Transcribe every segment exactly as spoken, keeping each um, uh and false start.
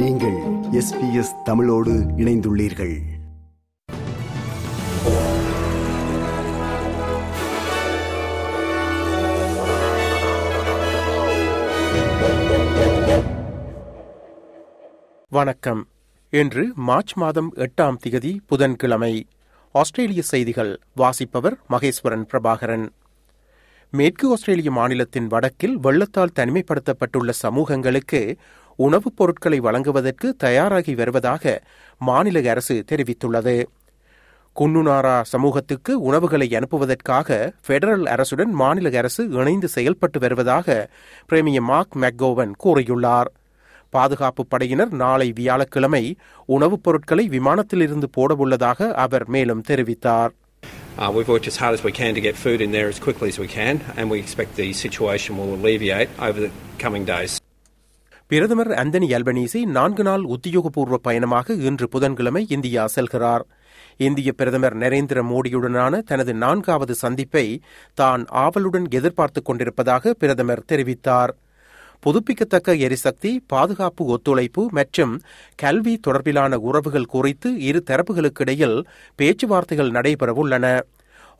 நீங்கள் S B S தமிழோடு இணைந்துள்ளீர்கள். வணக்கம். இன்று மார்ச் மாதம் எட்டாம் திகதி புதன்கிழமை. ஆஸ்திரேலிய செய்திகள் வாசிப்பவர் மகேஸ்வரன் பிரபாகரன். மேற்கு ஆஸ்திரேலிய மாநிலத்தின் வடக்கில் வெள்ளத்தால் தனிமைப்படுத்தப்பட்டுள்ள சமூகங்களுக்கு உணவுப் பொருட்களை வழங்குவதற்கு தயாராகி வருவதாக மாநில அரசு தெரிவித்துள்ளது. குன்னுநாரா சமூகத்துக்கு உணவுகளை அனுப்புவதற்காக பெடரல் அரசுடன் மாநில அரசு இணைந்து செயல்பட்டு வருவதாக பிரேமியர் மார்க் மெக்கோவன் கூறியுள்ளார். பாதுகாப்பு படையினர் நாளை வியாழக்கிழமை உணவுப் பொருட்களை விமானத்திலிருந்து போடவுள்ளதாக அவர் மேலும் தெரிவித்தார். Uh, we've worked as hard as we can to get food in there as quickly as we can, and we expect the situation will alleviate over the coming days. பிரதமர் அந்தனி அல்பனீசி நான்கு நாள் உத்தியோகபூர்வ பயணமாக இன்று புதன்கிழமை India செல்கிறார். இந்திய பிரதமர் நரேந்திர மோடியுடனான தனது நான்காவது சந்திப்பை தான் ஆவலுடன் எதிர்பார்த்துக் கொண்டிருப்பதாக பிரதமர் தெரிவித்தார். புதுப்பிக்கத்தக்க எரிசக்தி, பாதுகாப்பு ஒத்துழைப்பு மற்றும் கல்வி தொடர்பிலான உறவுகள் குறித்து இரு தரப்புகளுக்கிடையில் பேச்சுவார்த்தைகள் நடைபெறவுள்ளன.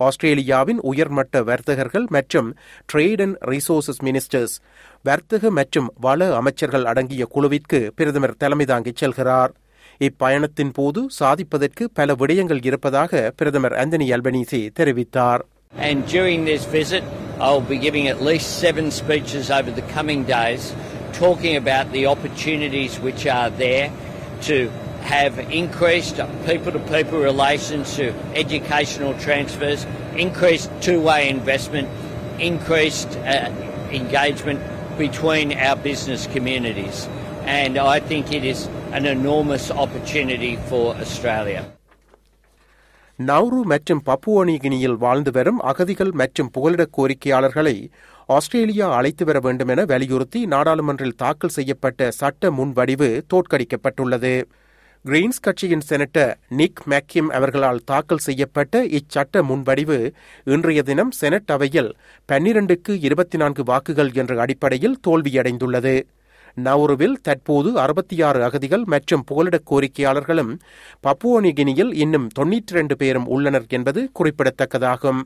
ஆஸ்திரேலியாவின் உயர்மட்ட வர்த்தகர்கள் மற்றும் ட்ரேட் அண்ட் ரிசோர்சஸ் மினிஸ்டர்ஸ், வர்த்தக மற்றும் வள அமைச்சர்கள் அடங்கிய குழுவிற்கு பிரதமர் தலைமை தாங்கிச் செல்கிறார். இப்பயணத்தின் போது சாதிப்பதற்கு பல விடயங்கள் இருப்பதாக பிரதமர் அந்தனி அல்பனீசி தெரிவித்தார். And during this visit, I'll be giving at least seven speeches over the coming days talking about the opportunities which are there to have increased people-to-people relations, to educational transfers, increased two-way investment, increased uh, engagement between our business communities. And I think it is an enormous opportunity for Australia. Nauru மற்றும் பப்புவனிகினியில் வாழ்ந்து வரும் அகதிகள் மற்றும் புகலிட கோரிக்கையாளர்களை Australia அழைத்து வர வேண்டும் என வலியுறுத்தி நாடாளுமன்றில் தாக்கல் செய்யப்பட்ட சட்ட முன்வடிவு தோற்கடிக்கப்பட்டுள்ளது. கிரீன்ஸ் கட்சியின் செனட்டர் நிக் மேக்கிம் அவர்களால் தாக்கல் செய்யப்பட்ட இச்சட்ட முன்வடிவு இன்றைய தினம் செனட் அவையில் பன்னிரண்டுக்கு இருபத்தி நான்கு வாக்குகள் என்ற அடிப்படையில் தோல்வியடைந்துள்ளது. நவுருவில் தற்போது அறுபத்தி ஆறு அகதிகள் மற்றும் புகலிட கோரிக்கையாளர்களும் பப்புவனிகினியில் இன்னும் தொன்னூற்றி இரண்டு பேரும் உள்ளனர் என்பது குறிப்பிடத்தக்கதாகும்.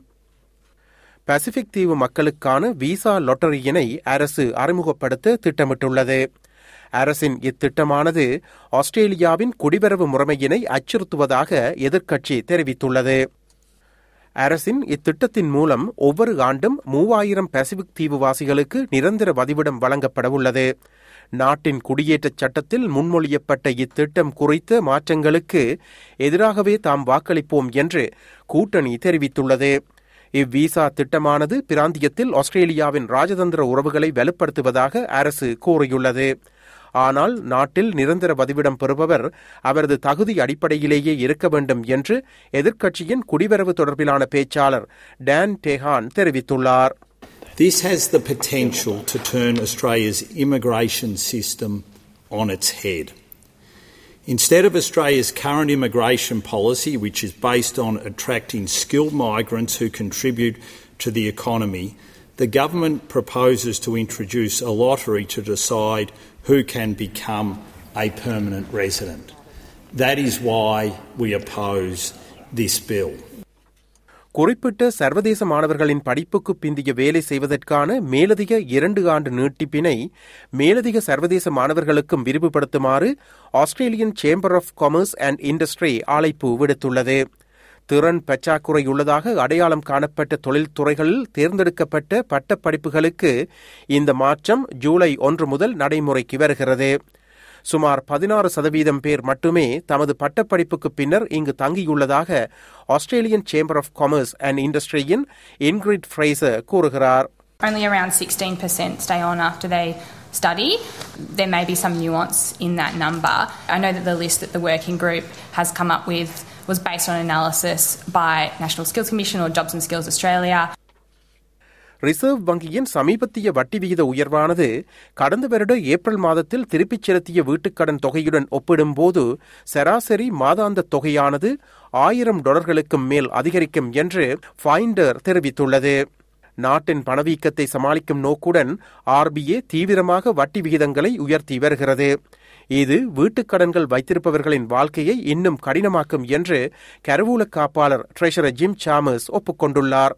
பசிபிக் தீவு மக்களுக்கான விசா லொட்டரியினை அரசு அறிமுகப்படுத்த திட்டமிட்டுள்ளது. அரசின் இத்திட்டமானது ஆஸ்திரேலியாவின் குடிவரவு முறைமையினை அச்சுறுத்துவதாக எதிர்க்கட்சி தெரிவித்துள்ளது. அரசின் இத்திட்டத்தின் மூலம் ஒவ்வொரு ஆண்டும் மூவாயிரம் பசிபிக் தீவுவாசிகளுக்கு நிரந்தர வதிவிடம் வழங்கப்படவுள்ளது. நாட்டின் குடியேற்றச் சட்டத்தில் முன்மொழியப்பட்ட இத்திட்டம் குறித்த மாற்றங்களுக்கு எதிராகவே தாம் வாக்களிப்போம் என்று கூட்டணி தெரிவித்துள்ளது. இவ்விசா திட்டமானது பிராந்தியத்தில் ஆஸ்திரேலியாவின் ராஜதந்திர உறவுகளை வலுப்படுத்துவதாக அரசு கூறியுள்ளது. ஆனால் நாட்டில் நிரந்தர வதிவிடம் பெறுபவர் அவரது தகுதி அடிப்படையிலேயே இருக்க வேண்டும் என்று எதிர்க்கட்சியின் குடிவரவு தொடர்பிலான பேச்சாளர் டான் டெஹான் தெரிவித்துள்ளார். This has the potential to turn Australia's immigration system on its head. Instead of Australia's current immigration policy, which is based on attracting skilled migrants who contribute to the economy, the government proposes to introduce a lottery to decide who can become a permanent resident. That is why we oppose this bill. குறிப்பிட்ட சர்வதேச மாணவர்களின் படிப்புக்கு பிந்திய வேலை செய்வதற்கான மேலதிக இரண்டு ஆண்டு நீட்டிப்பினை மேலதிக சர்வதேச மாணவர்களுக்கும் விரிவுபடுத்துமாறு Australian chamber of commerce and industry அழைப்பு விடுத்துள்ளது. திறன் பற்றாக்குறையுள்ளதாக அடையாளம் காணப்பட்ட தொழில்துறைகளில் தேர்ந்தெடுக்கப்பட்ட பட்டப்படிப்புகளுக்கு இந்த மாற்றம் ஜூலை ஒன்று முதல் நடைமுறைக்கு வருகிறது. சுமார் பதினாறு சதவீதம் பேர் மட்டுமே தமது பட்டப்படிப்புக்கு பின்னர் இங்கு தங்கியுள்ளதாக Australian chamber of commerce and இண்டஸ்ட்ரியின் இன்க்ரிட் ஃப்ரேசர் கூறுகிறார். Only around sixteen percent stay on after they study. There may be some nuance in that number. I know that the list that the working group has come up with was based on analysis by National Skills Commission or Jobs and Skills Australia. Reserve வங்கியின் சமீபத்திய வட்டி விகித உயர்வானது கடந்த வருட April மாதத்தில் திருப்பிச் செலுத்திய வீட்டுக்கடன் தொகையுடன் ஒப்பிடும்போது சராசரி மாதாந்த தொகையானது ஆயிரம் டாலர்களுக்கும் மேல் அதிகரிக்கும் என்று ஃபைண்டர் தெரிவித்துள்ளது. நாட்டின் பணவீக்கத்தை சமாளிக்கும் நோக்குடன் ஆர்பிஏ தீவிரமாக வட்டி விகிதங்களை உயர்த்தி வருகிறது. இது வீட்டுக்கடன்கள் வைத்திருப்பவர்களின் வாழ்க்கையை இன்னும் கடினமாக்கும் என்று கருவூல காப்பாளர் ட்ரெஷரர் ஜிம் சாமர்ஸ் ஒப்புக்கொண்டுள்ளார்.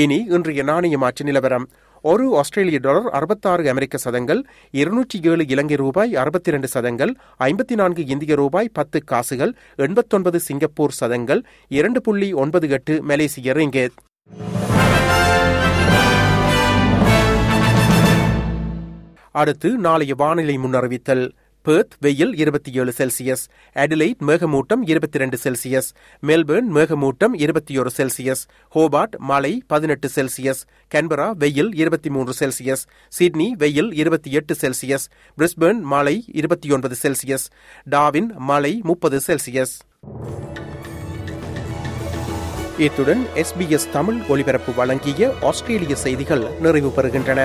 இனி இன்றைய நாணய மாற்று நிலவரம். ஒரு ஆஸ்திரேலிய டாலர் அறுபத்தாறு அமெரிக்க சதங்கள், இருநூற்றி ஏழு இலங்கை ரூபாய் அறுபத்தி இரண்டு சதங்கள், ஐம்பத்தி நான்கு இந்திய ரூபாய் பத்து காசுகள், எண்பத்தொன்பது சிங்கப்பூர் சதங்கள், இரண்டு புள்ளி ஒன்பது எட்டு மலேசிய ரிங்கெட். அடுத்து நாளைய வானிலை முன்னறிவித்தல். பெர்த் வெயில் இருபத்தி ஏழு செல்சியஸ், அடிலைட் மேகமூட்டம் இருபத்தி ரெண்டு செல்சியஸ், மெல்பர்ன் மேகமூட்டம் இருபத்தி ஒரு செல்சியஸ், ஹோபார்ட் மழை பதினெட்டு செல்சியஸ், கன்பரா வெயில் இருபத்தி மூன்று செல்சியஸ், சிட்னி வெயில் இருபத்தி எட்டு செல்சியஸ், பிரிஸ்பர்ன் மழை இருபத்தி ஒன்பது செல்சியஸ், டார்வின் மழை முப்பது செல்சியஸ். இத்துடன் எஸ் பி எஸ் தமிழ் ஒலிபரப்பு வழங்கிய ஆஸ்திரேலிய செய்திகள் நிறைவு பெறுகின்றன.